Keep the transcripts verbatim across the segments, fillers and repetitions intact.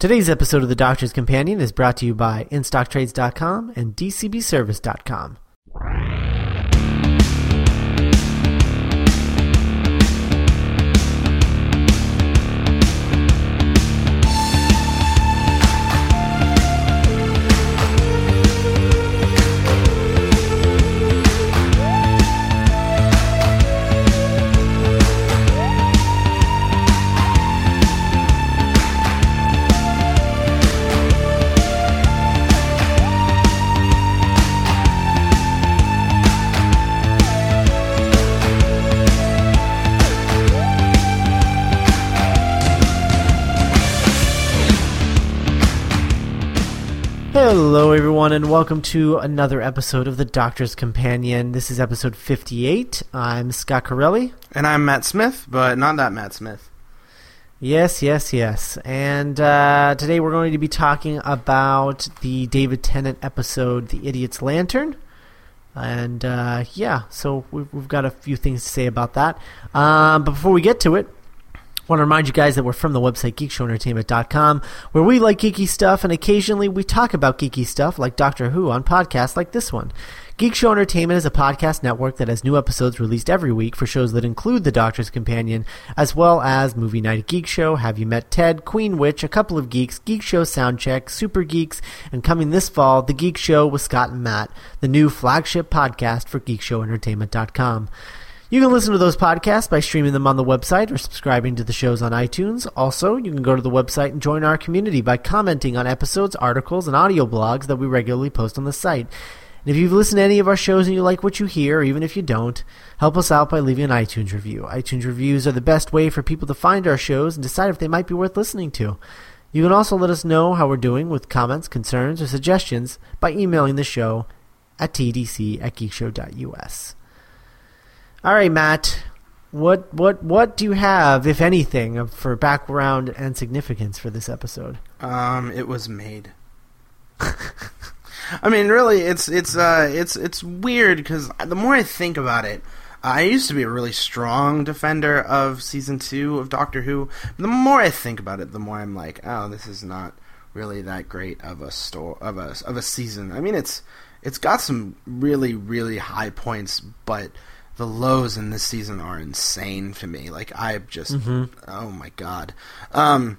Today's episode of The Doctor's Companion is brought to you by in stock trades dot com and D C B service dot com. Hello everyone and welcome to another episode of The Doctor's Companion. This is episode fifty-eight. I'm Scott Corelli. And I'm Matt Smith, but not that Matt Smith. Yes, yes, yes. And uh, today we're going to be talking about the David Tennant episode, The Idiot's Lantern. And uh, yeah, so we've, we've got a few things to say about that. Um, but before we get to it, I want to remind you guys that we're from the website geek show entertainment dot com, where we like geeky stuff and occasionally we talk about geeky stuff like Doctor Who on podcasts like this one. Geek Show Entertainment is a podcast network that has new episodes released every week for shows that include The Doctor's Companion, as well as Movie Night Geek Show, Have You Met Ted, Queen Witch, A Couple of Geeks, Geek Show Soundcheck, Super Geeks, and coming this fall, The Geek Show with Scott and Matt, the new flagship podcast for geek show entertainment dot com. You can listen to those podcasts by streaming them on the website or subscribing to the shows on iTunes. Also, you can go to the website and join our community by commenting on episodes, articles, and audio blogs that we regularly post on the site. And if you've listened to any of our shows and you like what you hear, or even if you don't, help us out by leaving an iTunes review. iTunes reviews are the best way for people to find our shows and decide if they might be worth listening to. You can also let us know how we're doing with comments, concerns, or suggestions by emailing the show at t d c at geek show dot u s. All right, Matt, what what what do you have, if anything, for background and significance for this episode? Um, it was made. I mean, really, it's it's uh, it's it's weird because the more I think about it, I used to be a really strong defender of season two of Doctor Who. The more I think about it, the more I'm like, oh, this is not really that great of a sto- of a of a season. I mean, it's it's got some really really high points, but the lows in this season are insane to me. Like, I just... Mm-hmm. Oh, my God. Um,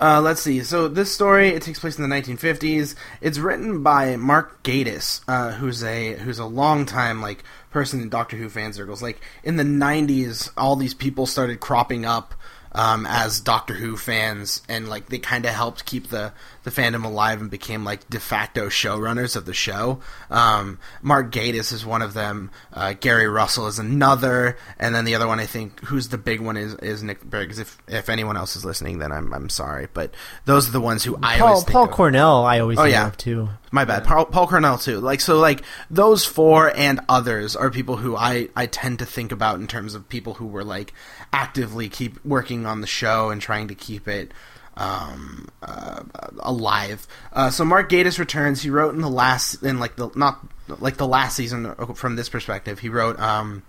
uh, let's see. So, this story, it takes place in the nineteen fifties. It's written by Mark Gatiss, uh, who's a who's a long-time, like, person in Doctor Who fan circles. Like, in the nineties, all these people started cropping up um, as Doctor Who fans, and, like, they kind of helped keep the, the fandom alive and became, like, de facto showrunners of the show. Um, Mark Gatiss is one of them. Uh, Gary Russell is another. And then the other one, I think, who's the big one, is, is Nick Briggs. If if anyone else is listening, then I'm I'm sorry. But those are the ones who I Paul, always think Paul of. Cornell, I always oh, think yeah. of, too. My bad. Yeah. Paul, Paul Cornell, too. Like, so, like, those four and others are people who I, I tend to think about in terms of people who were, like, actively keep working on the show and trying to keep it um, uh, alive. Uh, so Mark Gatiss returns. He wrote in the last, in like the not like the last season from this perspective. He wrote um,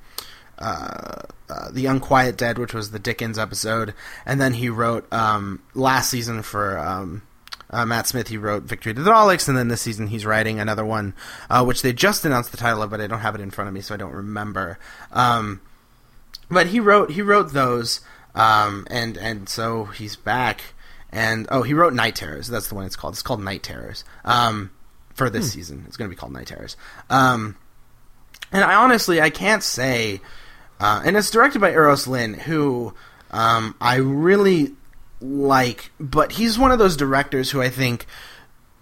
uh, uh, The Unquiet Dead, which was the Dickens episode, and then he wrote um, last season for um, uh, Matt Smith. He wrote Victory to the Daleks, and then this season he's writing another one, uh, which they just announced the title of, but I don't have it in front of me, so I don't remember. Um, but he wrote he wrote those. Um, and, and so he's back, and, oh, he wrote Night Terrors. That's the one it's called. It's called Night Terrors, um, for this hmm. season. It's going to be called Night Terrors. Um, and I honestly, I can't say, uh, and it's directed by Euros Lyn, who, um, I really like, but he's one of those directors who I think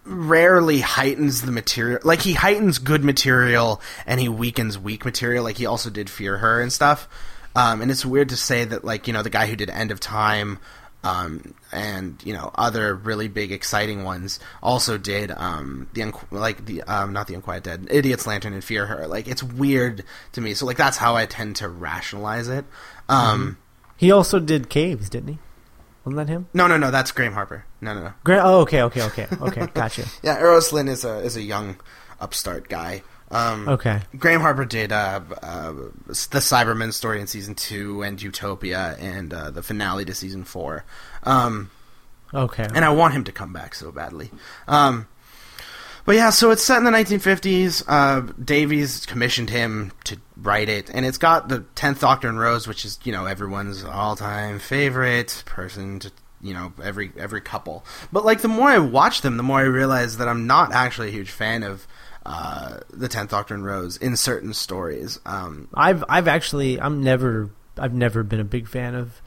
rarely heightens the material. Like, he heightens good material and he weakens weak material. Like, he also did Fear Her and stuff. Um, and it's weird to say that, like, you know, the guy who did End of Time um, and, you know, other really big, exciting ones also did, um, the un- like, the um, not The Unquiet Dead, Idiot's Lantern and Fear Her. Like, it's weird to me. So, like, that's how I tend to rationalize it. Um, mm-hmm. He also did Caves, didn't he? Wasn't that him? No, no, no. That's Graham Harper. No, no, no. Gra- oh, okay, okay, okay. Okay, gotcha. Yeah, Euros Lyn is a, is a young upstart guy. Um, okay. Graham Harper did uh, uh, the Cybermen story in season two and Utopia and uh, the finale to season four. Um, Okay. And I want him to come back so badly. Um, but yeah, so it's set in the nineteen fifties. Uh, Davies commissioned him to write it, and it's got the tenth Doctor and Rose, which is, you know, everyone's all-time favorite person to, you know, every every couple. But, like, the more I watch them, the more I realize that I'm not actually a huge fan of uh, the tenth Doctor and Rose in certain stories. Um, I've I've actually I'm never I've never been a big fan of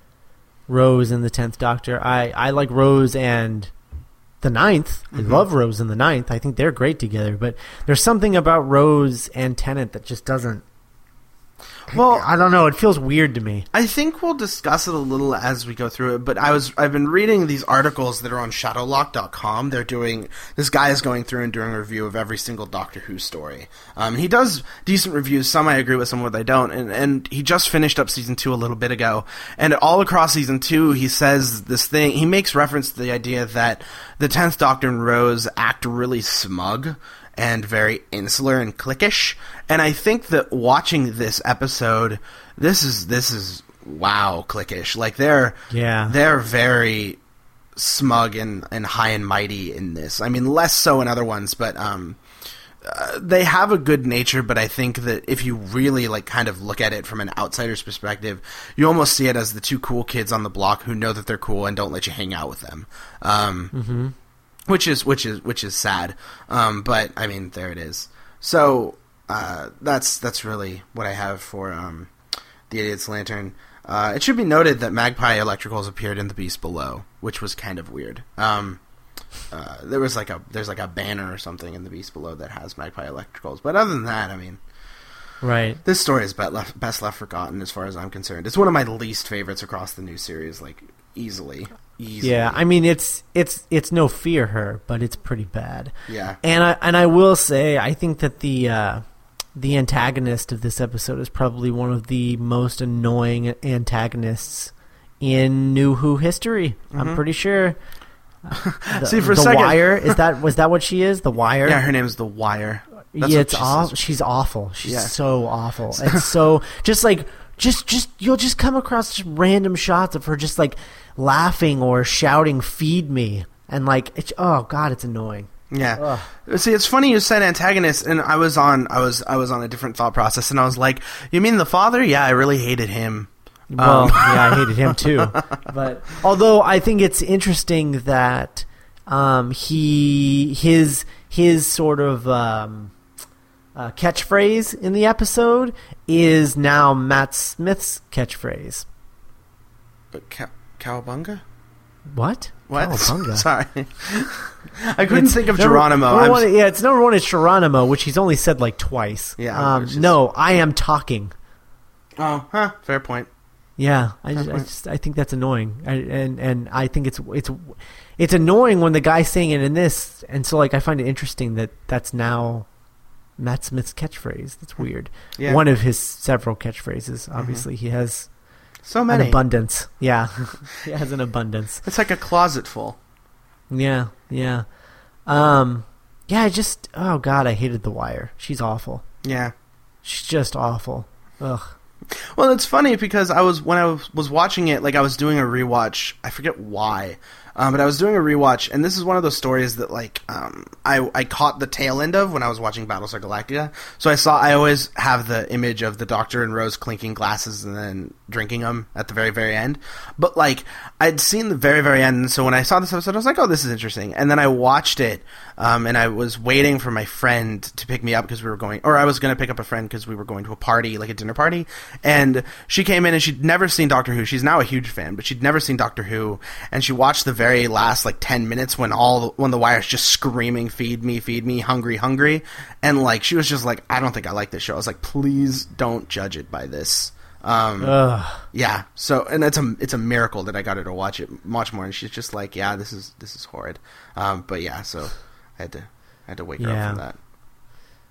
Rose and the tenth Doctor. I, I like Rose and the ninth. I mm-hmm. love Rose and the ninth. I think they're great together. But there's something about Rose and Tennant that just doesn't... Well, I don't know. It feels weird to me. I think we'll discuss it a little as we go through it. But I was, I've been reading these articles that are on Shadowlock dot com. They're doing... This guy is going through and doing a review of every single Doctor Who story. Um, he does decent reviews. Some I agree with, some what I don't. And, and he just finished up season two a little bit ago. And all across season two, he says this thing... He makes reference to the idea that the tenth Doctor and Rose act really smug and very insular and cliquish. And I think that watching this episode, this is this is wow cliquish. Like they're yeah. they're very smug and, and high and mighty in this. I mean, less so in other ones, but um, uh, they have a good nature. But I think that if you really like kind of look at it from an outsider's perspective, you almost see it as the two cool kids on the block who know that they're cool and don't let you hang out with them. Um, mm-hmm. Which is which is which is sad, um, but I mean there it is. So uh, that's that's really what I have for um, The Idiot's Lantern. Uh, it should be noted that Magpie Electricals appeared in The Beast Below, which was kind of weird. Um, uh, there was like a there's like a banner or something in The Beast Below that has Magpie Electricals, but other than that, I mean, right. This story is best left forgotten as far as I'm concerned. It's one of my least favorites across the new series, like easily. Easily. Yeah, I mean it's it's it's no Fear Her, but it's pretty bad. Yeah, and I and I will say I think that the uh, the antagonist of this episode is probably one of the most annoying antagonists in New Who history. Mm-hmm. I'm pretty sure. The, See for a the second, The Wire is that was that what she is? The Wire. Yeah, her name is The Wire. That's yeah, it's awful. She's awful. She's yeah. so awful. It's so just like. Just, just you'll just come across just random shots of her just like laughing or shouting, "Feed me!" And like, it's, oh god, it's annoying. Yeah. Ugh. See, it's funny you said antagonist, and I was on, I was, I was on a different thought process, and I was like, "You mean the father? Yeah, I really hated him." Well, um. yeah, I hated him too. But although I think it's interesting that um, he, his, his sort of. Um, Uh, catchphrase in the episode is now Matt Smith's catchphrase. But ca- cowabunga? What? What? Cowabunga. Sorry. I couldn't it's think of number, Geronimo. Number one, yeah, it's number one is Geronimo, which he's only said like twice. Yeah. Um, just... No, I am talking. Oh, huh. Fair point. Yeah, I just, I, just, I think that's annoying, I, and and I think it's it's it's annoying when the guy's saying it in this, and so like I find it interesting that that's now. Matt Smith's catchphrase. That's weird. Yeah. One of his several catchphrases. Obviously, mm-hmm. he has so many. An abundance. Yeah, he has an abundance. It's like a closet full. Yeah, yeah, um, yeah. I just oh god, I hated The Wire. She's awful. Yeah, she's just awful. Ugh. Well, it's funny because I was when I was watching it, like I was doing a rewatch. I forget why. Um, but I was doing a rewatch, and this is one of those stories that, like, um, I, I caught the tail end of when I was watching Battlestar Galactica. So I saw, I always have the image of the Doctor and Rose clinking glasses and then drinking them at the very, very end. But, like, I'd seen the very, very end, and so when I saw this episode, I was like, oh, this is interesting. And then I watched it, um, and I was waiting for my friend to pick me up because we were going, or I was going to pick up a friend because we were going to a party, like a dinner party. And she came in, and she'd never seen Doctor Who. She's now a huge fan, but she'd never seen Doctor Who, and she watched the very... very last like ten minutes when all the, when the Wire's just screaming feed me feed me hungry hungry and like she was just like I don't think I like this show. I was like, please don't judge it by this. um Ugh. Yeah, so and it's a it's a miracle that I got her to watch it much more, and she's just like, yeah, this is this is horrid. Um but yeah, so I had to I had to wake yeah. her up from that.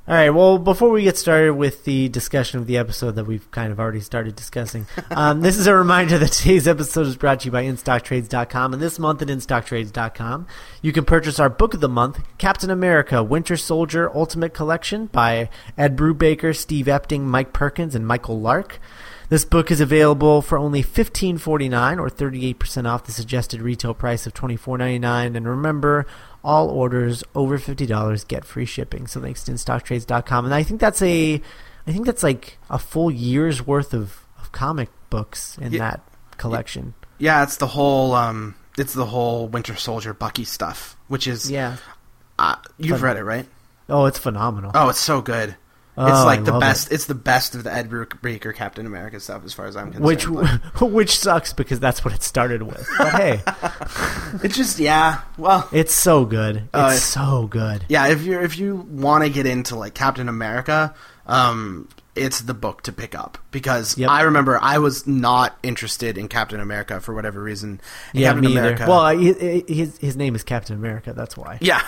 All right, well, before we get started with the discussion of the episode that we've kind of already started discussing, um, this is a reminder that today's episode is brought to you by In Stock Trades dot com, and this month at In Stock Trades dot com, you can purchase our book of the month, Captain America, Winter Soldier, Ultimate Collection by Ed Brubaker, Steve Epting, Mike Perkins, and Michael Lark. This book is available for only fifteen forty-nine dollars or thirty-eight percent off the suggested retail price of twenty-four ninety-nine dollars. And remember, all orders over fifty dollars get free shipping. So thanks to in stock trades dot com. And I think that's a, I think that's like a full year's worth of, of comic books in yeah, that collection. Yeah, it's the whole um, it's the whole Winter Soldier Bucky stuff, which is yeah. Uh, you've Phen- read it, right? Oh, it's phenomenal. Oh, it's so good. It's oh, like I the best. It. It's the best of the Ed Brubaker Captain America stuff, as far as I'm concerned. Which, but. which sucks because that's what it started with. But hey, it's just yeah. Well, it's so good. It's uh, so good. Yeah, if you if you want to get into like Captain America, um, it's the book to pick up because yep. I remember I was not interested in Captain America for whatever reason. Yeah, Captain me America, either. Well, he, his his name is Captain America. That's why. Yeah,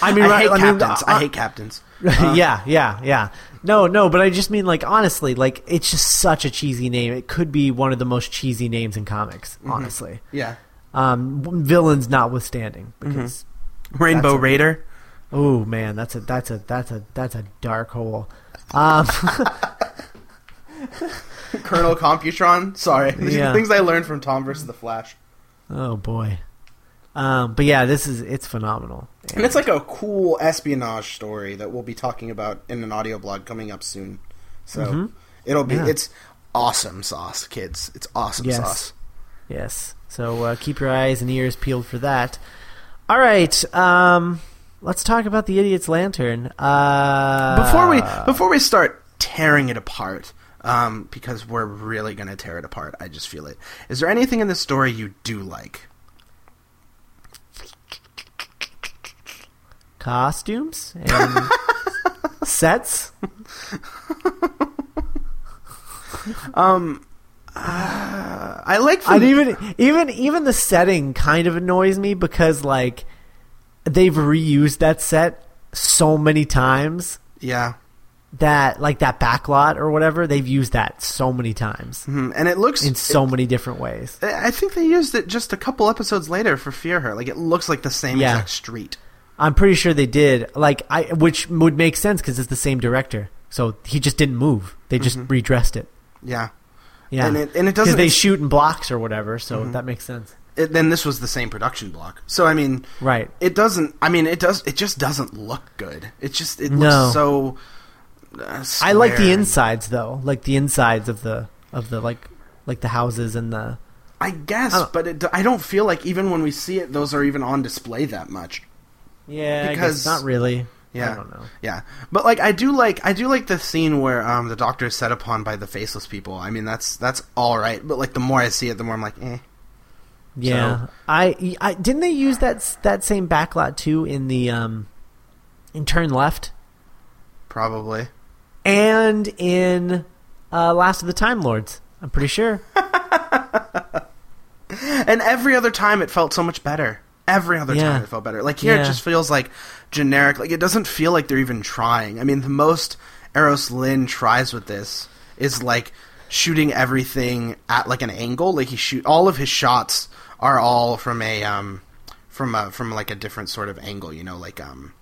I mean, right, I hate I mean, captains. Uh, I hate captains. Uh, yeah, yeah, yeah. No, no, but I just mean, like, honestly, like, it's just such a cheesy name. It could be one of the most cheesy names in comics, honestly. Mm-hmm. Yeah. Um, villains notwithstanding, because mm-hmm. Rainbow Raider. Oh man, that's a that's a that's a that's a dark hole. Um, Colonel Computron. Sorry, these yeah. are the things I learned from Tom versus the Flash. Oh boy. Um, but yeah, this is it's phenomenal, and, and it's like a cool espionage story that we'll be talking about in an audio blog coming up soon. So mm-hmm. it'll be yeah. it's awesome sauce, kids. It's awesome yes. sauce. Yes. So uh, keep your eyes and ears peeled for that. All right, um, let's talk about The Idiot's Lantern. Uh, before we before we start tearing it apart, um, because we're really gonna tear it apart. I just feel it. Is there anything in this story you do like? Costumes and sets. um, uh, I like. The- I even even even the setting kind of annoys me because like they've reused that set so many times. Yeah. That like that backlot or whatever, they've used that so many times, mm-hmm. and it looks in so it, many different ways. I think they used it just a couple episodes later for Fear Her. Like it looks like the same yeah. exact street. I'm pretty sure they did, like I, which would make sense because it's the same director. So he just didn't move; they just mm-hmm. redressed it. Yeah, yeah, and it, and it doesn't because they shoot in blocks or whatever, so mm-hmm. that makes sense. It, then this was the same production block, so I mean, right? It doesn't. I mean, it does. It just doesn't look good. It just it no. looks so. Uh, I like the insides though, like the insides of the of the like like the houses and the. I guess, I but it, I don't feel like even when we see it, those are even on display that much. Yeah, because I guess not really. Yeah, I don't know. Yeah, but like I do like I do like the scene where um the Doctor is set upon by the faceless people. I mean that's that's all right. But like the more I see it, the more I'm like, eh. Yeah, so, I, I didn't they use that that same backlot too in the um in Turn Left, probably, and in uh, Last of the Time Lords. I'm pretty sure. And every other time, it felt so much better. Every other yeah. time it felt better. Like here, yeah. it just feels like generic. Like it doesn't feel like they're even trying. I mean, the most Euros Lyn tries with this is like shooting everything at like an angle. Like he shoot all of his shots are all from a um from a from like a different sort of angle. You know, like um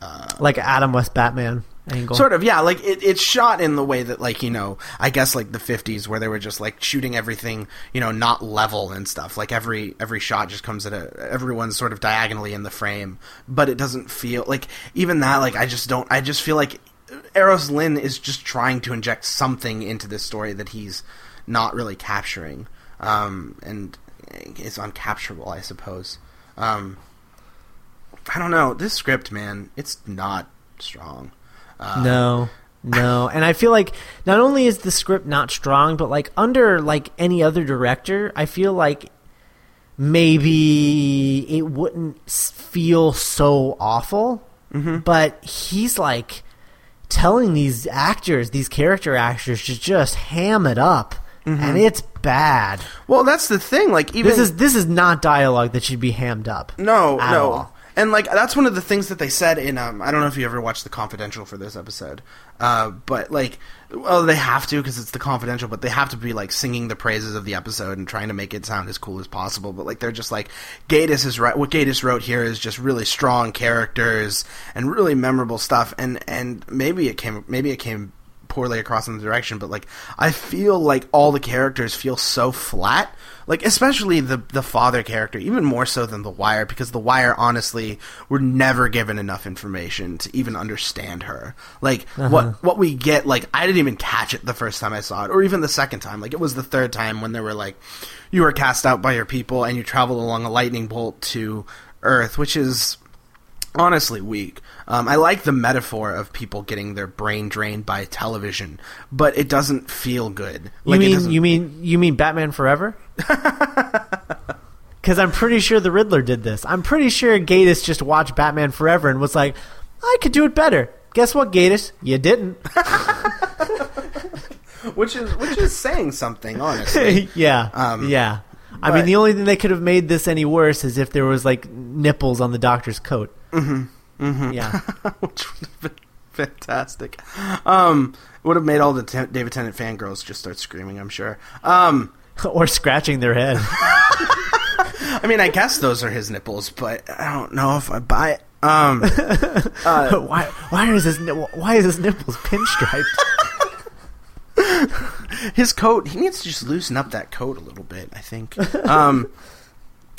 uh, like Adam West Batman angle. Sort of, yeah. Like it, it's shot in the way that like you know, I guess like the fifties where they were just like shooting everything, you know, not level and stuff. Like every every shot just comes at a everyone's sort of diagonally in the frame, but it doesn't feel like even that. Like I just don't. I just feel like Euros Lyn is just trying to inject something into this story that he's not really capturing, um, and is uncapturable, I suppose. Um, I don't know. This script, man, it's not strong. Uh, no, no, and I feel like not only is the script not strong, but like under like any other director, I feel like maybe it wouldn't feel so awful. Mm-hmm. But he's like telling these actors, these character actors, to just ham it up, mm-hmm. and it's bad. Well, that's the thing. Like, even this is this is not dialogue that should be hammed up. No, no. All. And, like, that's one of the things that they said in, um, I don't know if you ever watched The Confidential for this episode, uh, but, like, well, they have to because it's The Confidential, but they have to be, like, singing the praises of the episode and trying to make it sound as cool as possible. But, like, they're just like, Gatiss is right. What Gatiss wrote here is just really strong characters and really memorable stuff. And, and maybe it came, maybe it came poorly across in the direction, but like I feel like all the characters feel so flat. Like, especially the the father character, even more so than The Wire, because The Wire, honestly, we're never given enough information to even understand her. Like, uh-huh. what what we get, like, I didn't even catch it the first time I saw it, or even the second time. Like, it was the third time when they were like, you were cast out by your people, and you traveled along a lightning bolt to Earth, which is honestly weak. Um, I like the metaphor of people getting their brain drained by television, but it doesn't feel good. Like, you mean it you mean you mean Batman Forever? Because I'm pretty sure the Riddler did this. I'm pretty sure Gatiss just watched Batman Forever and was like, I could do it better. Guess what, Gatiss? You didn't. which is which is saying something, honestly. yeah, um, yeah. I but, mean, the only thing that could have made this any worse is if there was like nipples on the doctor's coat. Mm-hmm. Mm-hmm. Yeah, which would have been fantastic. Um, would have made all the T- David Tennant fangirls just start screaming, I'm sure, um, or scratching their head. I mean, I guess those are his nipples, but I don't know if I buy it. Um, uh, why? Why is his Why is his nipples pinstriped? His coat. He needs to just loosen up that coat a little bit, I think. Um,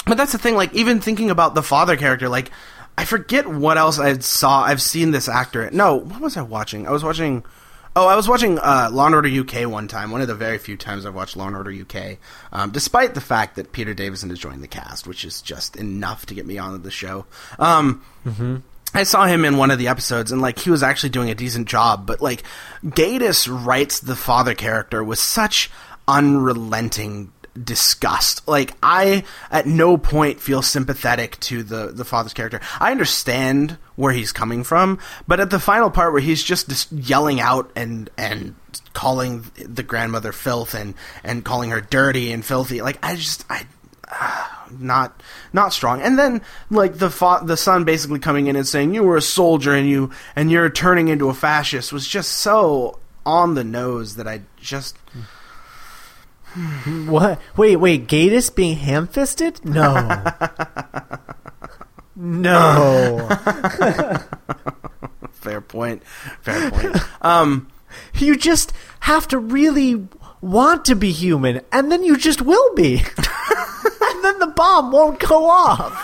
but that's the thing. Like, even thinking about the father character, like. I forget what else I saw. I've seen this actor. No, what was I watching? I was watching... Oh, I was watching uh, Law and Order U K one time. One of the very few times I've watched Law and Order U K. Um, despite the fact that Peter Davison has joined the cast, which is just enough to get me onto the show. Um, mm-hmm. I saw him in one of the episodes, and like he was actually doing a decent job. But like Gatiss writes the father character with such unrelenting disgust. Like, I at no point feel sympathetic to the the father's character. I understand where he's coming from, but at the final part where he's just dis- yelling out and and calling the grandmother filth and and calling her dirty and filthy, like I just I uh, not not strong. And then like the fa- the son basically coming in and saying you were a soldier and you and you're turning into a fascist was just so on the nose that I just. What? Wait, wait. Gatiss being ham-fisted? No. No. Fair point. Fair point. Um, you just have to really want to be human, and then you just will be. And then the bomb won't go off.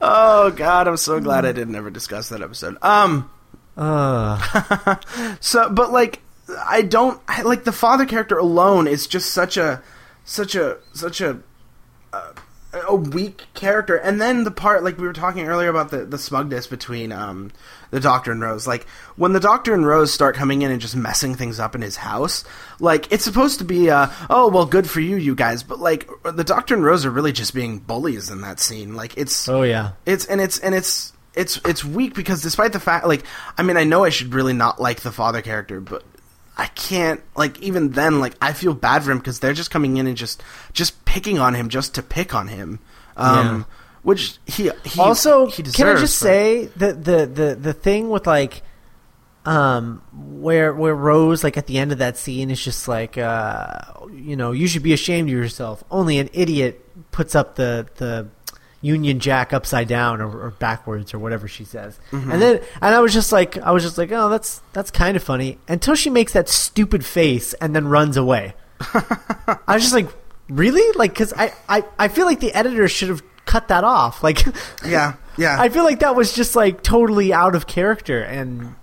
Oh, God. I'm so glad I didn't ever discuss that episode. Um... Uh. So, but like, I don't I, like the father character alone is just such a, such a, such a, uh, a weak character. And then the part like we were talking earlier about the the smugness between um the Doctor and Rose. Like when the Doctor and Rose start coming in and just messing things up in his house, like it's supposed to be uh oh well good for you you guys, but like the Doctor and Rose are really just being bullies in that scene. Like it's oh yeah it's and it's and it's. It's it's weak because despite the fact, like, I mean, I know I should really not like the father character, but I can't, like, even then, like, I feel bad for him because they're just coming in and just, just picking on him just to pick on him, um, yeah. which he, he also he deserves. Can I just but... say that the, the, the thing with, like, um, where where Rose, like, at the end of that scene is just like, uh, you know, you should be ashamed of yourself. Only an idiot puts up the the. Union Jack upside down or, or backwards or whatever she says, mm-hmm. and then and I was just like I was just like oh that's that's kind of funny until she makes that stupid face and then runs away. I was just like, really? Like, because I, I I feel like the editor should have cut that off. Like, yeah yeah I feel like that was just like totally out of character and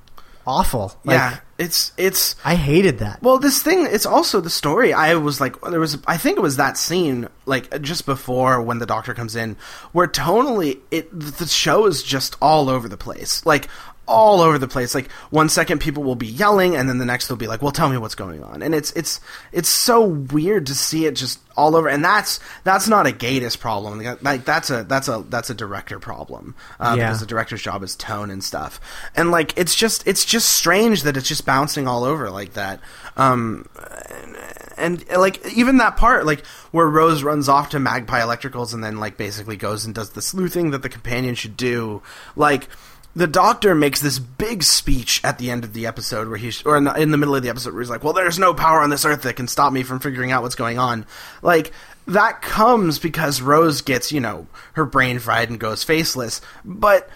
awful. Like, yeah. It's it's. I hated that. Well, this thing. It's also the story. I was like, there was. I think it was that scene, like just before when the Doctor comes in, where tonally, it the show is just all over the place. Like. all over the place. Like, one second people will be yelling, and then the next they'll be like, well, tell me what's going on. And it's it's it's so weird to see it just all over. And that's that's not a Gatiss problem. Like, that's a that's a that's a director problem. Um, yeah. Because the director's job is tone and stuff. And like it's just it's just strange that it's just bouncing all over like that. Um and, and, and like even that part like where Rose runs off to Magpie Electricals and then like basically goes and does the sleuthing that the companion should do. Like, the Doctor makes this big speech at the end of the episode where he's, or in the, in the middle of the episode where he's like, well, there's no power on this earth that can stop me from figuring out what's going on. Like, that comes because Rose gets, you know, her brain fried and goes faceless, but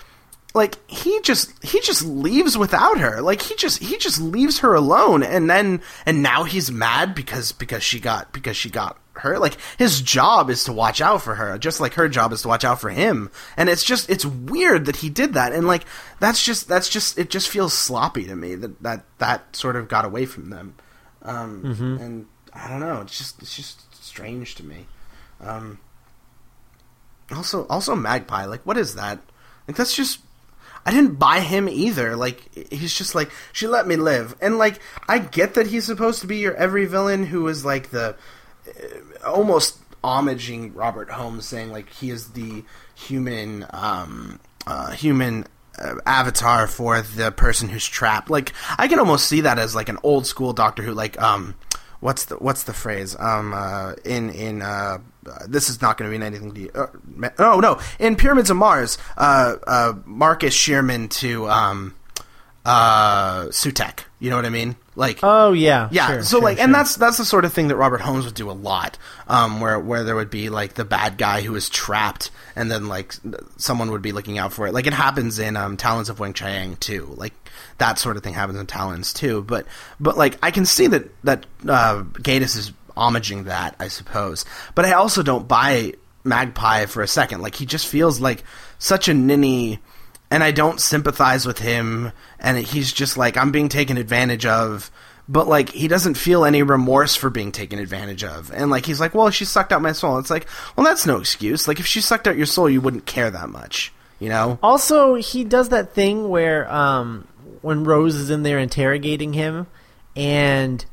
like he just he just leaves without her. Like he just he just leaves her alone, and then and now he's mad because because she got because she got her. Like his job is to watch out for her, just like her job is to watch out for him. And it's just it's weird that he did that, and like that's just that's just it just feels sloppy to me that that, that sort of got away from them. Um, mm-hmm. And I don't know, it's just it's just strange to me. Um, also, also Magpie, like what is that? Like that's just I didn't buy him either. Like he's just like she let me live, and like I get that he's supposed to be your every villain who is like the uh, almost homaging Robert Holmes, saying like he is the human um, uh, human uh, avatar for the person who's trapped. Like I can almost see that as like an old school Doctor Who, like um what's the what's the phrase um uh, in in uh, this is not going to mean anything to you. Uh, oh no! In Pyramids of Mars, uh, uh, Marcus Shearman to um, uh, Sutekh. You know what I mean? Like, oh yeah, yeah. Sure, so sure, like, sure. And that's that's the sort of thing that Robert Holmes would do a lot, um, where where there would be like the bad guy who is trapped, and then like someone would be looking out for it. Like it happens in um, Talons of Wing Chiang too. Like that sort of thing happens in Talons too. But but like I can see that that uh, Gatiss is homaging that, I suppose, but I also don't buy Magpie for a second. Like he just feels like such a ninny, and I don't sympathize with him, and he's just like, I'm being taken advantage of, but like he doesn't feel any remorse for being taken advantage of, and like he's like, well, she sucked out my soul. It's like, well, that's no excuse. Like if she sucked out your soul, you wouldn't care that much, you know. Also, he does that thing where um when Rose is in there interrogating him, and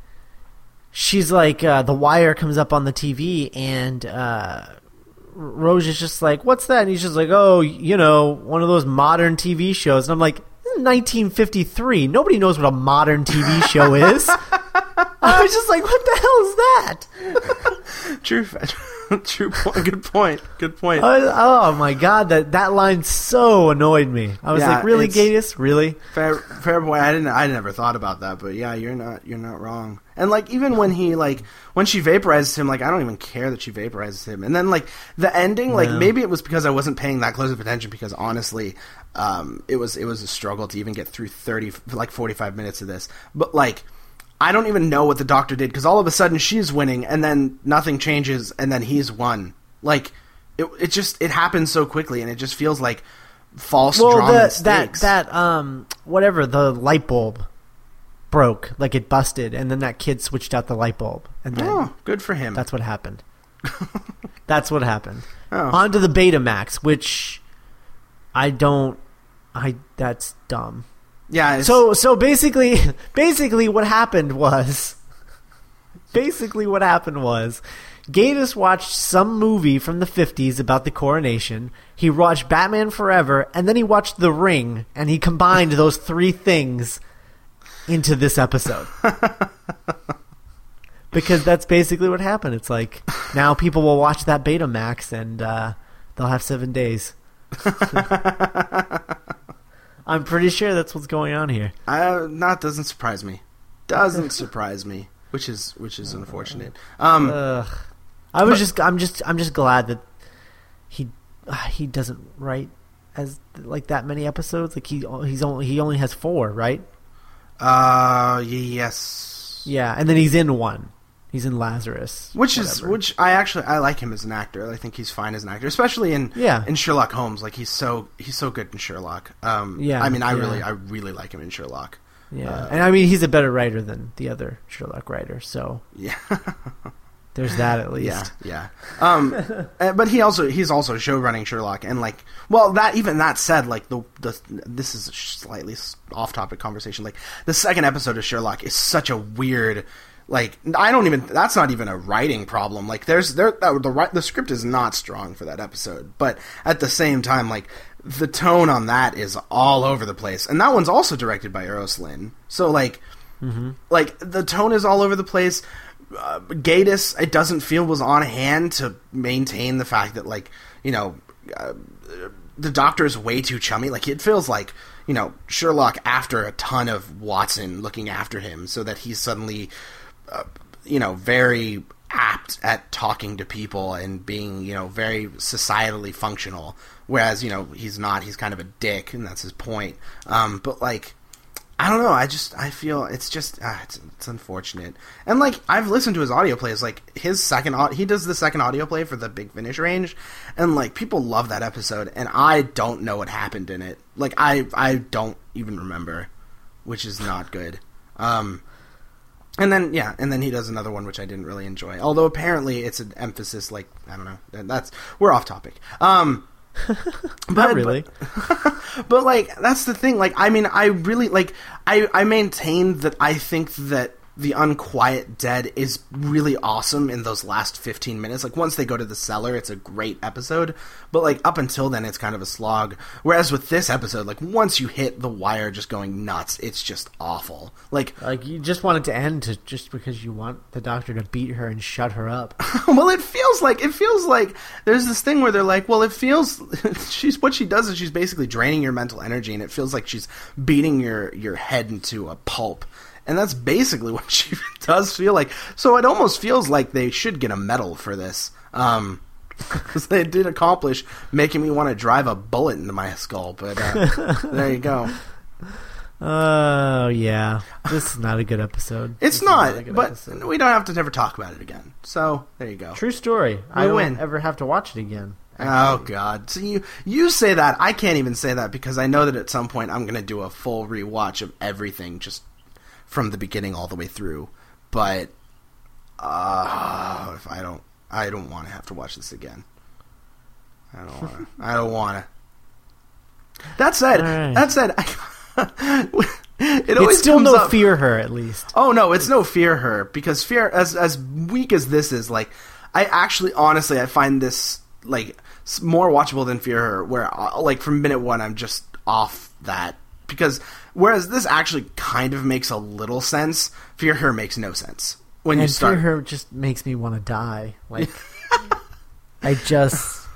she's like, uh, The Wire comes up on the T V, and uh, Rose is just like, what's that? And he's just like, oh, you know, one of those modern T V shows. And I'm like, nineteen fifty-three. Nobody knows what a modern T V show is. I was just like, what the hell is that? True fact. True point. Good point. Good point. Was, oh my god, that that line so annoyed me. I was yeah, like, really, Gatiss? Really? Fair, fair boy. I didn't. I never thought about that, but yeah, you're not. You're not wrong. And like, even when he like when she vaporizes him, like I don't even care that she vaporizes him. And then like the ending, like yeah. Maybe it was because I wasn't paying that close of attention, because honestly, um, it was it was a struggle to even get through thirty like forty five minutes of this. But like, I don't even know what the Doctor did, because all of a sudden she's winning, and then nothing changes, and then he's won. Like it, it just it happens so quickly, and it just feels like false. Well, drawn the, mistakes. that that um whatever the light bulb broke, like it busted, and then that kid switched out the light bulb, and then oh, good for him. That's what happened. That's what happened. Oh. On to the Betamax, which I don't. I that's dumb. Yeah. So so basically, basically what happened was, basically what happened was, Gatiss watched some movie from the fifties about the coronation. He watched Batman Forever, and then he watched The Ring, and he combined those three things into this episode. Because that's basically what happened. It's like, now people will watch that Betamax, and uh, they'll have seven days. I'm pretty sure that's what's going on here. Uh, not doesn't surprise me. Doesn't surprise me, which is which is unfortunate. Um, Ugh. I was but, just I'm just I'm just glad that he uh, he doesn't write as like that many episodes. Like he he's only he only has four, right? Uh yes. Yeah, and then he's in one. He's in Lazarus, which whatever. is which I actually I like him as an actor. I think he's fine as an actor, especially in yeah. in Sherlock Holmes. Like he's so he's so good in Sherlock. Um, yeah, I mean I yeah. really I really like him in Sherlock. Yeah, uh, and I mean he's a better writer than the other Sherlock writer. So yeah, there's that at least. Yeah, yeah. Um, but he also he's also show running Sherlock, and like well that even that said like the the this is a slightly off topic conversation. Like the second episode of Sherlock is such a weird. Like I don't even. That's not even a writing problem. Like there's there the the script is not strong for that episode. But at the same time, like the tone on that is all over the place. And that one's also directed by Euros Lyn. So like, mm-hmm. like the tone is all over the place. Uh, Gatiss, it doesn't feel was on hand to maintain the fact that like you know uh, the Doctor is way too chummy. Like it feels like. You know Sherlock after a ton of Watson looking after him, so that he's suddenly. Uh, you know, very apt at talking to people and being, you know, very societally functional. Whereas, you know, he's not. He's kind of a dick, and that's his point. Um, but, like, I don't know. I just, I feel it's just, uh, it's, it's unfortunate. And, like, I've listened to his audio plays. Like, his second, au- he does the second audio play for the Big Finish range. And, like, people love that episode. And I don't know what happened in it. Like, I, I don't even remember, which is not good. Um, And then, yeah, and then he does another one, which I didn't really enjoy. Although, apparently, it's an emphasis, like, I don't know. That's, we're off topic. Um, but, Not really. But, but, like, that's the thing. Like, I mean, I really, like, I, I maintain that I think that The Unquiet Dead is really awesome in those last fifteen minutes. Like, once they go to the cellar, it's a great episode. But, like, up until then, it's kind of a slog. Whereas with this episode, like, once you hit the wire just going nuts, it's just awful. Like, like you just want it to end to, just because you want the doctor to beat her and shut her up. Well, it feels like... It feels like there's this thing where they're like, well, it feels... she's What she does is she's basically draining your mental energy, and it feels like she's beating your, your head into a pulp. And that's basically what she does feel like. So it almost feels like they should get a medal for this. Um, because they did accomplish making me want to drive a bullet into my skull. But uh, there you go. Oh, yeah. This is not a good episode. It's this not, not but episode. We don't have to never talk about it again. So there you go. True story. We I won't ever have to watch it again. Actually. Oh, God. So you, you say that. I can't even say that because I know that at some point I'm going to do a full rewatch of everything just from the beginning all the way through, but uh, if I don't, I don't want to have to watch this again. I don't want to. I don't want to. That said, right. that said, I, it always it's still comes no up. Fear Her at least. Oh no, it's no Fear Her because fear as as weak as this is, like I actually honestly I find this like more watchable than Fear Her, where like from minute one I'm just off that. Because whereas this actually kind of makes a little sense, Fear Her makes no sense when and you start. Fear Her just makes me want to die. Like I just,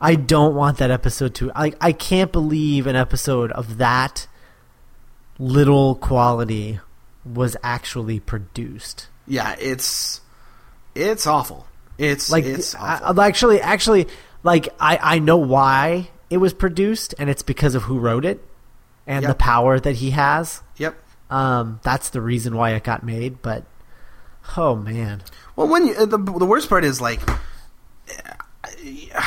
I don't want that episode to. I I can't believe an episode of that little quality was actually produced. Yeah, it's it's awful. It's like it's awful. I, actually actually like I, I know why it was produced, and it's because of who wrote it. And yep. the power that he has. Yep. Um, that's the reason why it got made, but oh man. Well, when you, the the worst part is like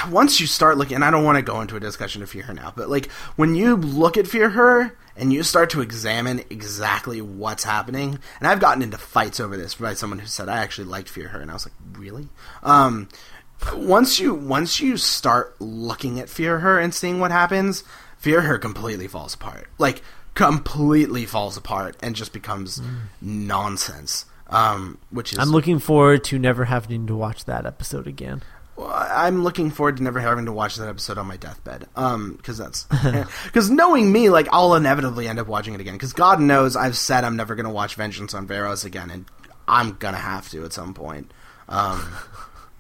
once you start looking, and I don't want to go into a discussion of Fear Her now, but like when you look at Fear Her and you start to examine exactly what's happening, and I've gotten into fights over this by someone who said I actually liked Fear Her, and I was like, really? Um, once you once you start looking at Fear Her and seeing what happens. Fear Her completely falls apart, like completely falls apart, and just becomes mm. nonsense. Um, which is I'm looking forward to never having to watch that episode again. Well, I'm looking forward to never having to watch that episode on my deathbed. Um, because that's because knowing me, like I'll inevitably end up watching it again. Because God knows I've said I'm never going to watch Vengeance on Veros again, and I'm gonna have to at some point. Um.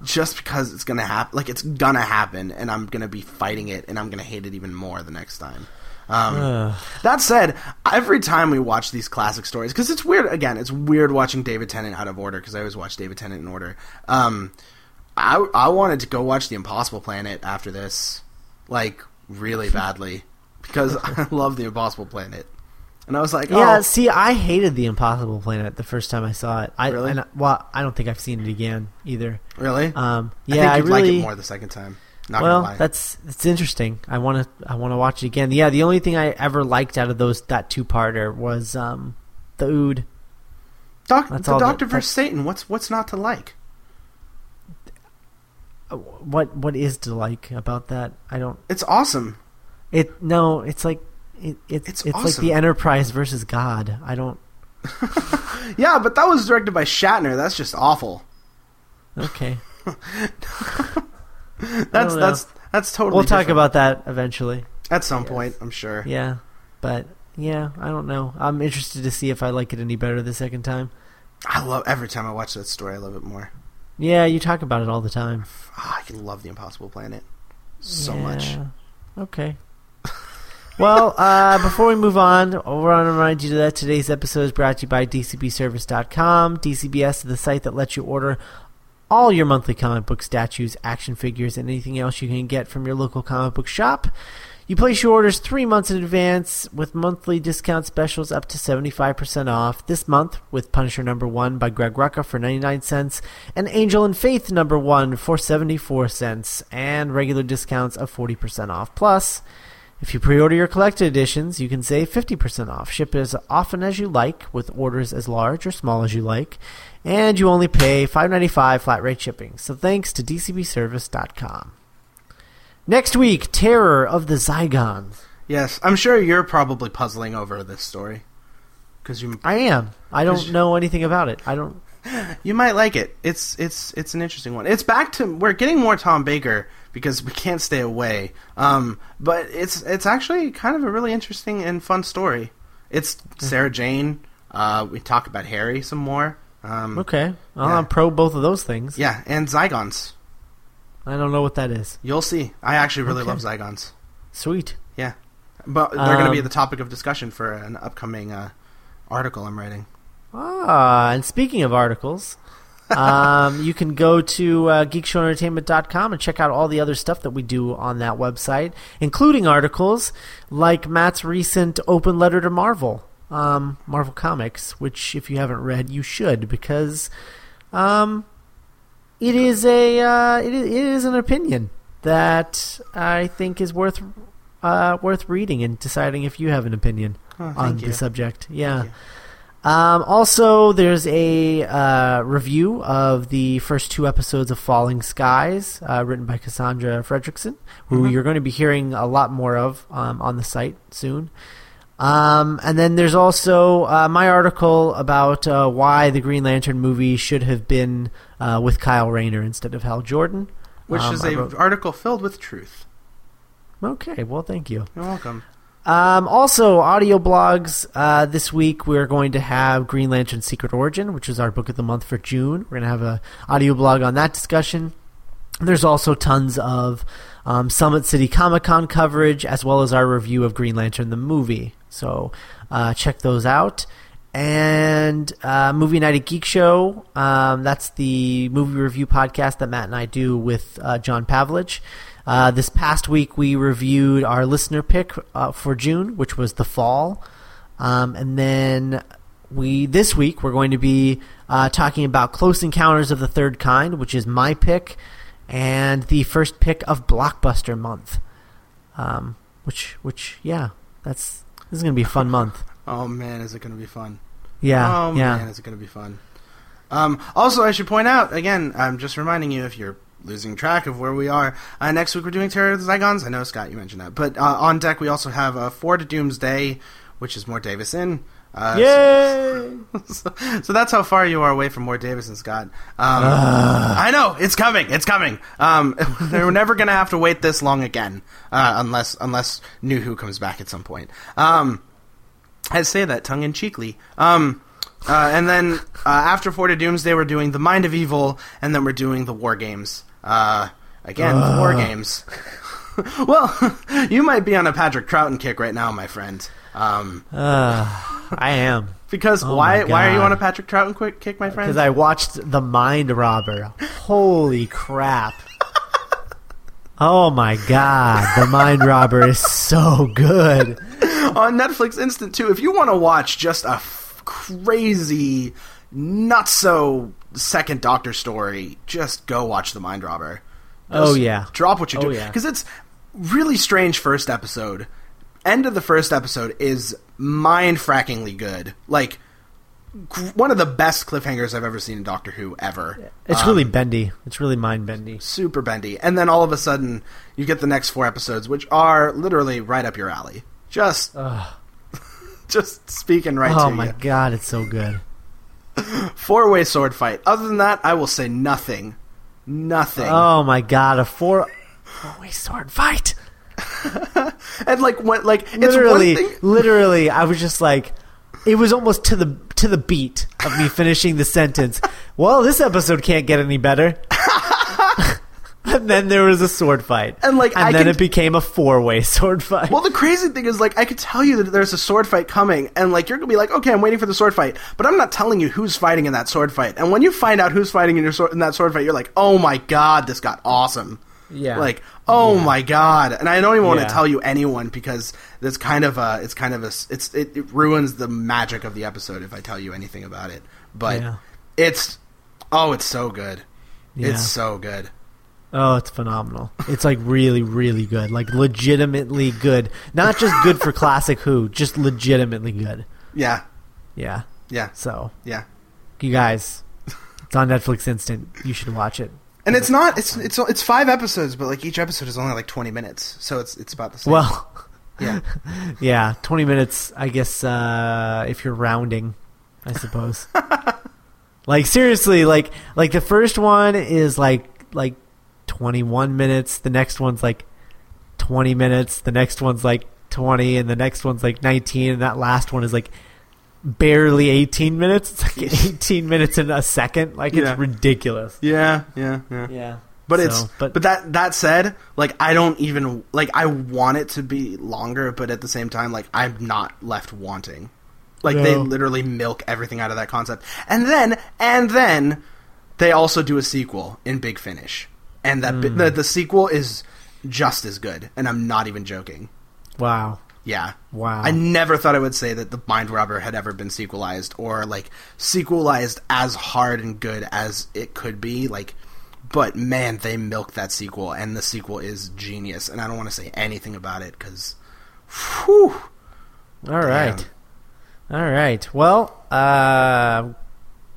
Just because it's gonna happen, like it's gonna happen, and I'm gonna be fighting it, and I'm gonna hate it even more the next time. Um, that said, every time we watch these classic stories, because it's weird. Again, it's weird watching David Tennant out of order because I always watch David Tennant in order. Um, I I wanted to go watch The Impossible Planet after this, like really badly, because I love The Impossible Planet, and I was like, yeah. Oh. See, I hated The Impossible Planet the first time I saw it. I, really? And, well, I don't think I've seen it again either. Really? Um, yeah, I think you'd I really, like it more the second time. Not well, gonna lie. that's that's interesting. I want to I want to watch it again. Yeah, the only thing I ever liked out of those that two parter was um, the Ood. Doc, the Doctor versus Satan. What's what's not to like? What what is to like about that? I don't. It's awesome. It no. It's like it, it it's it's awesome. Like the Enterprise versus God. I don't. Yeah, but that was directed by Shatner. That's just awful. Okay. that's that's that's totally. We'll talk different. About that eventually. At some yes. point, I'm sure. Yeah, but yeah, I don't know. I'm interested to see if I like it any better the second time. I love every time I watch that story. I love it more. Yeah, you talk about it all the time. Oh, I can love The Impossible Planet so yeah. much. Okay. Well, uh, before we move on, I want to remind you that today's episode is brought to you by D C B Service dot com. D C B S is the site that lets you order all your monthly comic book statues, action figures, and anything else you can get from your local comic book shop. You place your orders three months in advance with monthly discount specials up to seventy-five percent off. This month with Punisher number one by Greg Rucka for ninety-nine cents and Angel and Faith number one for seventy-four cents and regular discounts of forty percent off. Plus, if you pre-order your collected editions, you can save fifty percent off. Ship as often as you like with orders as large or small as you like. And you only pay five dollars and ninety-five cents flat rate shipping. So thanks to D C B Service dot com. Next week, Terror of the Zygons. Yes, I'm sure you're probably puzzling over this story. 'Cause you, I am. I don't know anything about it. I don't. You might like it. It's it's it's an interesting one. It's back to we're getting more Tom Baker because we can't stay away. Um, but it's it's actually kind of a really interesting and fun story. It's Sarah Jane. Uh, we talk about Harry some more. Um, okay, well, yeah. I'm pro both of those things. Yeah, and Zygons. I don't know what that is. You'll see. I actually really okay. love Zygons. Sweet. Yeah. But they're um, going to be the topic of discussion for an upcoming uh, article I'm writing. Ah, and speaking of articles, um, you can go to uh, Geek Show Entertainment dot com and check out all the other stuff that we do on that website, including articles like Matt's recent open letter to Marvel, um, Marvel Comics, which if you haven't read, you should because... Um, It is a uh, it is, it is an opinion that I think is worth uh, worth reading and deciding if you have an opinion oh, on you. the subject. Yeah. Um, also, there's a uh, review of the first two episodes of Falling Skies, uh, written by Cassandra Fredrickson, who mm-hmm. you're going to be hearing a lot more of um, on the site soon. Um, and then there's also uh, my article about uh, why the Green Lantern movie should have been uh, with Kyle Rayner instead of Hal Jordan. Which um, is an wrote... article filled with truth. Okay, well, thank you. You're welcome. Um, also, audio blogs. Uh, this week we're going to have Green Lantern Secret Origin, which is our book of the month for June. We're going to have an audio blog on that discussion. There's also tons of um, Summit City Comic-Con coverage as well as our review of Green Lantern the movie. So uh, check those out. And uh, Movie Night at Geek Show, um, that's the movie review podcast that Matt and I do with uh, John Pavlich. Uh, this past week we reviewed our listener pick uh, for June, which was The Fall. Um, and then we this week we're going to be uh, talking about Close Encounters of the Third Kind, which is my pick, and the first pick of Blockbuster Month. Um, which, which yeah, that's... This is going to be a fun month. Oh, man, is it going to be fun. Yeah. Oh, yeah. man, is it going to be fun. Um, also, I should point out, again, I'm just reminding you, if you're losing track of where we are, uh, next week we're doing Terror of the Zygons. I know, Scott, you mentioned that. But uh, on deck, we also have uh, Four to Doomsday, which is more Davison. Uh, Yay! So, so, so that's how far you are away from more Davison, Scott. Um, uh. I know. It's coming. It's coming. Um, they're never going to have to wait this long again uh, unless unless New Who comes back at some point. Um, I say that tongue-in-cheekly. Um, uh, and then uh, after Four to Doomsday, we're doing The Mind of Evil, and then we're doing The War Games. Uh, again, uh. The War Games. Well, you might be on a Patrick Troughton kick right now, my friend. Um, uh, I am. Because oh why why are you on a Patrick Troughton quick kick, my friend? Because I watched The Mind Robber. Holy crap. Oh, my God. The Mind Robber is so good. On Netflix Instant, too. If you want to watch just a f- crazy, not-so-second Doctor story, just go watch The Mind Robber. Just oh, yeah. Drop what you do. Because oh, yeah. it's really strange first episode. End of the first episode is mind-frackingly good. Like, cr- one of the best cliffhangers I've ever seen in Doctor Who ever. It's um, really bendy. It's really mind-bendy. Super bendy. And then all of a sudden, you get the next four episodes, which are literally right up your alley. Just Ugh. just speaking right oh to you. Oh, my God. It's so good. Four-way sword fight. Other than that, I will say nothing. Nothing. Oh, my God. A four- four-way sword fight. And like what like it's literally one thing. literally I was just like, it was almost to the to the beat of me finishing the sentence. Well, this episode can't get any better. I've And then there was a sword fight. And, like, and I then can... it became a four-way sword fight. Well, the crazy thing is, like, I could tell you that there's a sword fight coming, and, like, you're going to be like, okay, I'm waiting for the sword fight, but I'm not telling you who's fighting in that sword fight. And when you find out who's fighting in your sword, in that sword fight, you're like, oh, my God, this got awesome. Yeah. Like, oh, yeah. my God. And I don't even want yeah. to tell you anyone because it's kind of a, it's kind of a, it's, it, it ruins the magic of the episode if I tell you anything about it. But yeah. it's, oh, it's so good. Yeah. It's so good. Oh, it's phenomenal. It's like really, really good. Like legitimately good. Not just good for Classic Who, just legitimately good. Yeah. Yeah. Yeah. So. Yeah. You guys, it's on Netflix Instant. You should watch it. And it's not it's it's it's five episodes, but like each episode is only like twenty minutes, so it's it's about the same. Well, yeah, yeah, twenty minutes, I guess, uh, if you're rounding, I suppose. Like seriously, like like the first one is like like twenty one minutes, the next one's like twenty minutes, the next one's like twenty, and the next one's like nineteen, and that last one is like barely eighteen minutes. It's like eighteen minutes in a second. Like yeah. it's ridiculous. Yeah, yeah, yeah. Yeah. But so, it's but, but that that said, like I don't even like I want it to be longer, but at the same time, like I'm not left wanting. Like no. They literally milk everything out of that concept. And then and then they also do a sequel in Big Finish. And that mm. the, the sequel is just as good, and I'm not even joking. Wow. Yeah. Wow. I never thought I would say that The Mind Robber had ever been sequelized or like sequelized as hard and good as it could be. Like, but man, they milked that sequel, and the sequel is genius. And I don't want to say anything about it because, whew. All damn. right. All right. Well, uh,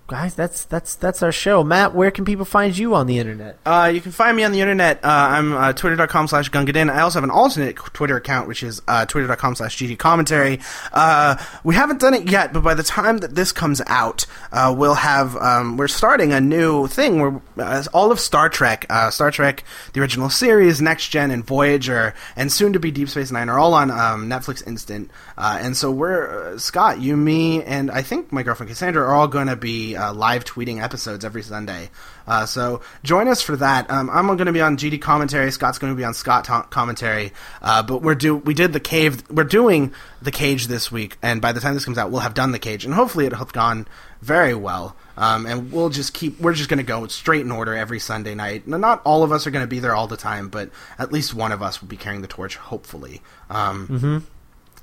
guys, that's that's that's our show. Matt, where can people find you on the internet? Uh, you can find me on the internet. Uh, I'm uh, twitter.com slash gungadin. I also have an alternate Twitter account, which is uh, twitter.com slash ggcommentary. Uh, we haven't done it yet, but by the time that this comes out, uh, we'll have um, we're starting a new thing where uh, all of Star Trek, uh, Star Trek, the original series, Next Gen, and Voyager, and soon to be Deep Space Nine are all on um, Netflix Instant. Uh, and so we're uh, Scott, you, me, and I think my girlfriend Cassandra are all going to be Uh, live tweeting episodes every Sunday. Uh, so join us for that. Um, I'm going to be on G D Commentary. Scott's going to be on Scott t- Commentary. Uh, but we're do we did the cave. We're doing the cage this week, and by the time this comes out, we'll have done the cage, and hopefully it'll have gone very well. Um, and we'll just keep. We're just going to go straight in order every Sunday night. Now, not all of us are going to be there all the time, but at least one of us will be carrying the torch. Hopefully, um, mm-hmm.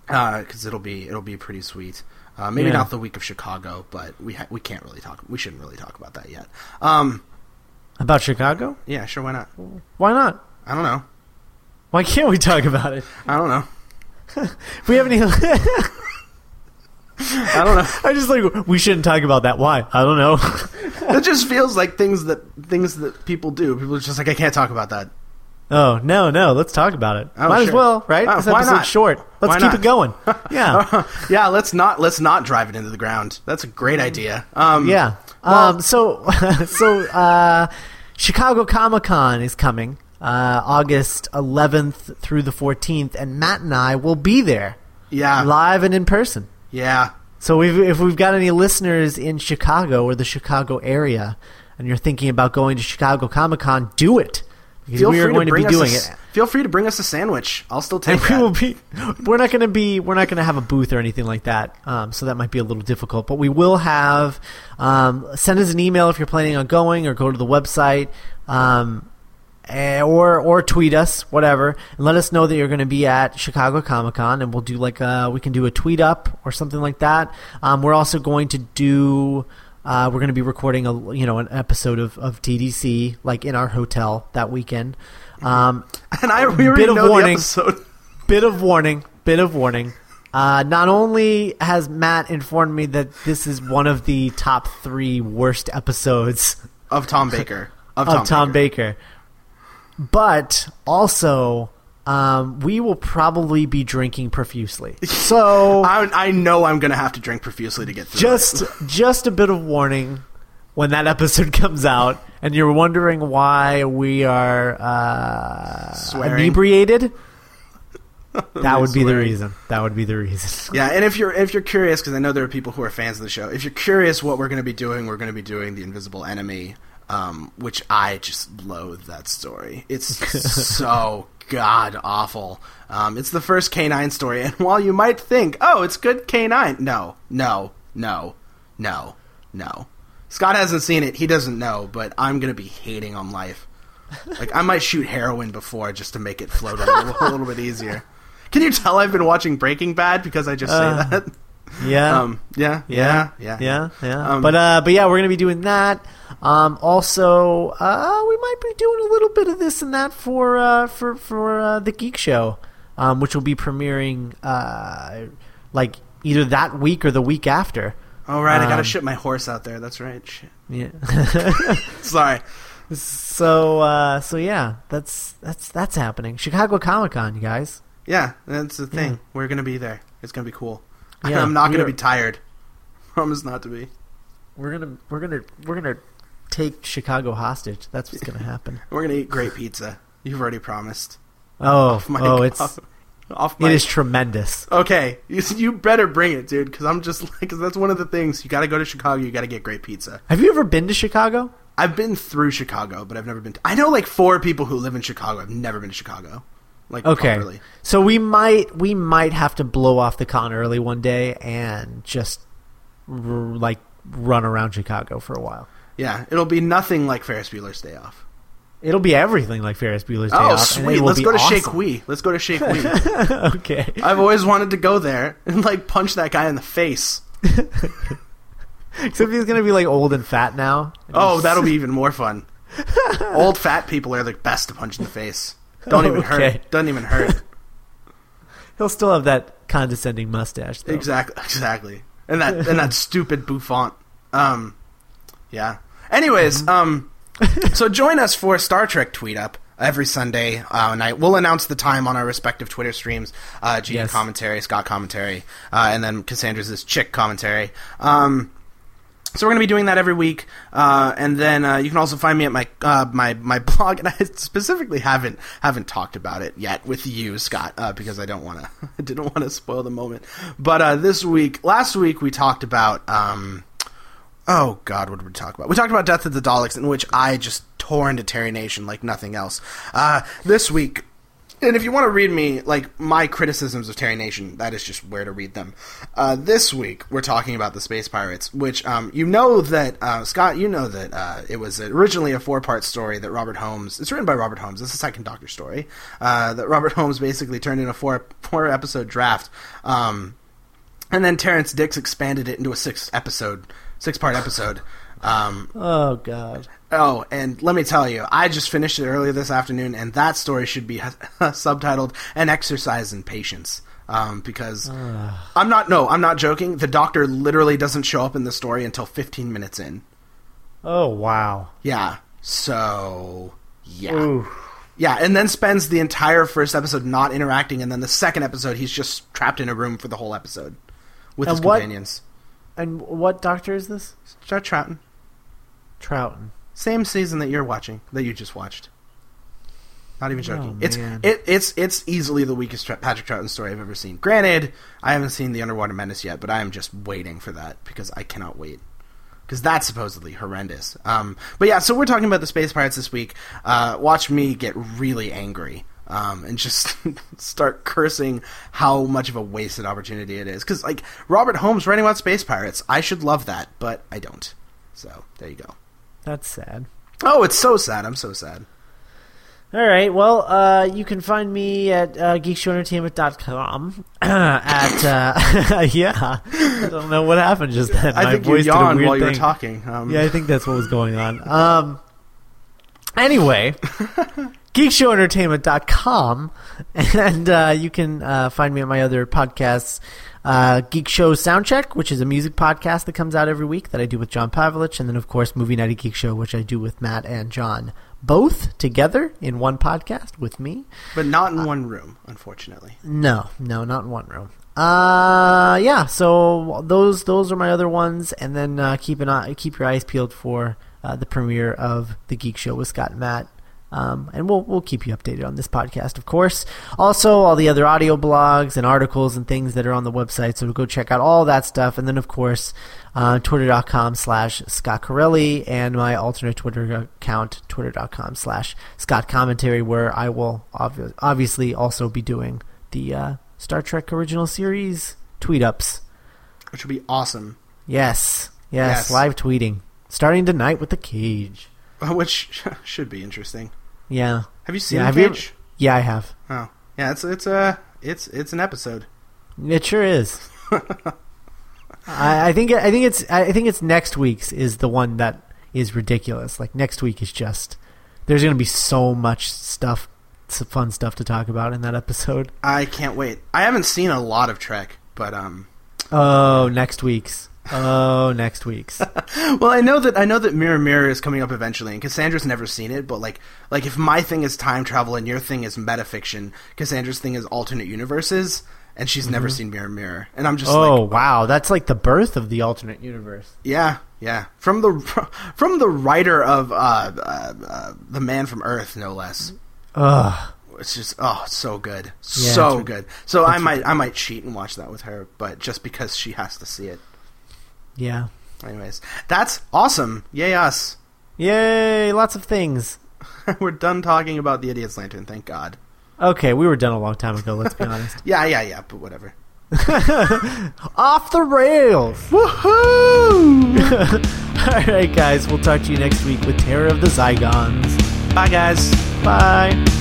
uh, 'cause it'll be it'll be pretty sweet. Uh, maybe yeah. not the week of Chicago, but we ha- we can't really talk. We shouldn't really talk about that yet. Um, about Chicago? Yeah, sure. Why not? Why not? I don't know. Why can't we talk about it? I don't know. We haven't even. I don't know. I just like we shouldn't talk about that. Why? I don't know. It just feels like things that things that people do. People are just like, I can't talk about that. Oh, no, no. Let's talk about it. Oh, Might sure. as well, right? Uh, this why not? Short. Let's why keep not? it going. Yeah. yeah, let's not let's not drive it into the ground. That's a great idea. Um, yeah. Well, um, so so uh, Chicago Comic-Con is coming uh, August eleventh through the fourteenth, and Matt and I will be there. Yeah. Live and in person. Yeah. So we've, if we've got any listeners in Chicago or the Chicago area and you're thinking about going to Chicago Comic-Con, do it. Feel we free are going to, bring to be doing a, it. Feel free to bring us a sandwich. I'll still take it. We will be. We're not going to be. We're not going to have a booth or anything like that. Um, so that might be a little difficult. But we will have. Um, send us an email if you're planning on going, or go to the website, um, or or tweet us, whatever, and let us know that you're going to be at Chicago Comic Con, and we'll do like a, we can do a tweet up or something like that. Um, we're also going to do. Uh, we're going to be recording a you know an episode of, of T D C like in our hotel that weekend. Um, and I we already bit of know warning, the episode. Bit of warning, bit of warning. Uh, not only has Matt informed me that this is one of the top three worst episodes of Tom Baker of, of Tom, Tom Baker. Baker, but also. Um, we will probably be drinking profusely. So I, I know I'm going to have to drink profusely to get through. Just, just a bit of warning when that episode comes out, and you're wondering why we are uh, inebriated. That would be the reason. That would be the reason. Yeah, and if you're if you're curious, because I know there are people who are fans of the show. If you're curious what we're going to be doing, we're going to be doing The Invisible Enemy. um, which I just loathe that story. It's so god awful. Um, it's the first K nine story, and while you might think, oh, it's good K nine, no, no, no, no, no. Scott hasn't seen it. He doesn't know, but I'm going to be hating on life. Like, I might shoot heroin before just to make it float a little, a little bit easier. Can you tell I've been watching Breaking Bad because I just uh, say that? Yeah. Um, yeah. Yeah. Yeah. Yeah. Yeah. Um, but, uh, but yeah, we're going to be doing that. Um, also, uh, we might be doing a little bit of this and that for, uh, for, for uh, The Geek Show, um, which will be premiering uh, like either that week or the week after. Oh, right. Um, I got to ship my horse out there. That's right. Shit. Yeah. Sorry. So, uh, so yeah, that's, that's, that's happening. Chicago Comic-Con, you guys. Yeah. That's the thing. Yeah. We're going to be there. It's going to be cool. Yeah, I'm not going to be tired. Promise not to be. We're going to, we're going to, we're going to take Chicago hostage. That's what's going to happen. We're going to eat great pizza. You've already promised. Oh, oh, God. It's, Off my... It is tremendous. Okay, you, you better bring it, dude, because I'm just like, because that's one of the things. You got to go to Chicago. You got to get great pizza. Have you ever been to Chicago? I've been through Chicago, but I've never been. To, I know like four people who live in Chicago. I've never been to Chicago. Like, okay, properly. So we might we might have to blow off the con early one day and just r- like run around Chicago for a while. Yeah, it'll be nothing like Ferris Bueller's Day Off. It'll be everything like Ferris Bueller's Day Off. Oh, sweet. Let's go to awesome. Shake Wee. Let's go to Shake Wee. Okay. I've always wanted to go there and, like, punch that guy in the face. Except he's going to be, like, old and fat now. Oh, that'll be even more fun. Old fat people are the best to punch in the face. Don't even okay. hurt. Doesn't even hurt. He'll still have that condescending mustache, though. Exactly. Exactly. And that and that stupid bouffant. Um, yeah. Anyways, mm-hmm. um... So join us for Star Trek Tweet Up every Sunday uh, night. We'll announce the time on our respective Twitter streams. Uh, Gene yes. commentary, Scott commentary, uh, and then Cassandra's this chick commentary. Um, so we're going to be doing that every week. Uh, and then uh, you can also find me at my uh, my my blog. And I specifically haven't haven't talked about it yet with you, Scott, uh, because I don't want to. I didn't want to spoil the moment. But uh, this week, last week, we talked about. Um, Oh, God, what did we talk about? We talked about Death of the Daleks, in which I just tore into Terry Nation like nothing else. Uh, this week, and if you want to read me, like, my criticisms of Terry Nation, that is just where to read them. Uh, this week, we're talking about the Space Pirates, which, um, you know that, uh, Scott, you know that uh, it was originally a four-part story that Robert Holmes, it's written by Robert Holmes, it's the second Doctor story, uh, that Robert Holmes basically turned in a four, four-episode draft, um, and then Terrence Dicks expanded it into a six-episode Six-part episode. Um, oh, God. Oh, and let me tell you, I just finished it earlier this afternoon, and that story should be subtitled An Exercise in Patience. Um, because uh. I'm not – no, I'm not joking. The Doctor literally doesn't show up in the story until fifteen minutes in. Oh, wow. Yeah. So, yeah. Oof. Yeah, and then spends the entire first episode not interacting, and then the second episode he's just trapped in a room for the whole episode with and his what- companions. And what Doctor is this? Star Troughton. Troughton. Same season that you're watching, that you just watched. Not even joking. Oh, it's it, it's it's easily the weakest tra- Patrick Troughton story I've ever seen. Granted, I haven't seen The Underwater Menace yet, but I am just waiting for that because I cannot wait. Because that's supposedly horrendous. Um, but yeah, so we're talking about the Space Pirates this week. Uh, watch me get really angry. Um, and just start cursing how much of a wasted opportunity it is. Because, like, Robert Holmes writing about space pirates, I should love that, but I don't. So, there you go. That's sad. Oh, it's so sad. I'm so sad. All right. Well, uh, you can find me at uh, Geek Show Entertainment dot com. at, uh, yeah. I don't know what happened just then. I My think voice you yawned while thing. You were talking. Um... Yeah, I think that's what was going on. Um, anyway... Geek Show Entertainment dot com, and uh, you can uh, find me at my other podcasts, uh, Geek Show Soundcheck, which is a music podcast that comes out every week that I do with John Pavlich, and then, of course, Movie Night Geek Show, which I do with Matt and John, both together in one podcast with me. But not in uh, one room, unfortunately. No, no, not in one room. Uh, yeah, so those those are my other ones, and then uh, keep an eye, keep your eyes peeled for uh, the premiere of The Geek Show with Scott and Matt. Um, and we'll we'll keep you updated on this podcast, of course. Also, all the other audio blogs and articles and things that are on the website. So go check out all that stuff. And then, of course, uh, twitter.com slash Scott Corelli and my alternate Twitter account, twitter.com slash Scott Commentary, where I will obvi- obviously also be doing the uh, Star Trek Original Series tweet-ups. Which will be awesome. Yes. Yes. Yes. Live tweeting. Starting tonight with The Cage. Which should be interesting. Yeah. Have you seen yeah, The have Cage? You, yeah, I have. Oh, yeah. It's it's uh it's it's an episode. It sure is. I, I think I think it's I think it's next week's is the one that is ridiculous. Like next week is just there's going to be so much stuff, some fun stuff to talk about in that episode. I can't wait. I haven't seen a lot of Trek, but um. Oh, next week's. Oh, next week's. Well, I know that I know that Mirror Mirror is coming up eventually, and Cassandra's never seen it. But like, like if my thing is time travel and your thing is metafiction, Cassandra's thing is alternate universes, and she's mm-hmm. never seen Mirror Mirror. And I'm just oh, like, oh wow, that's like the birth of the alternate universe. Yeah, yeah. From the from the writer of uh, uh, uh, The Man from Earth, no less. Ugh. It's just oh, so good, yeah, so good. So I might ridiculous. I might cheat and watch that with her, but just because she has to see it. Yeah. Anyways, that's awesome. Yay us. Yay, lots of things. We're done talking about The Idiot's Lantern, thank God. Okay, we were done a long time ago, let's be honest. Yeah, yeah, yeah, but whatever. Off the rails. Woohoo! All right, guys, we'll talk to you next week with Terror of the Zygons. Bye, guys. Bye.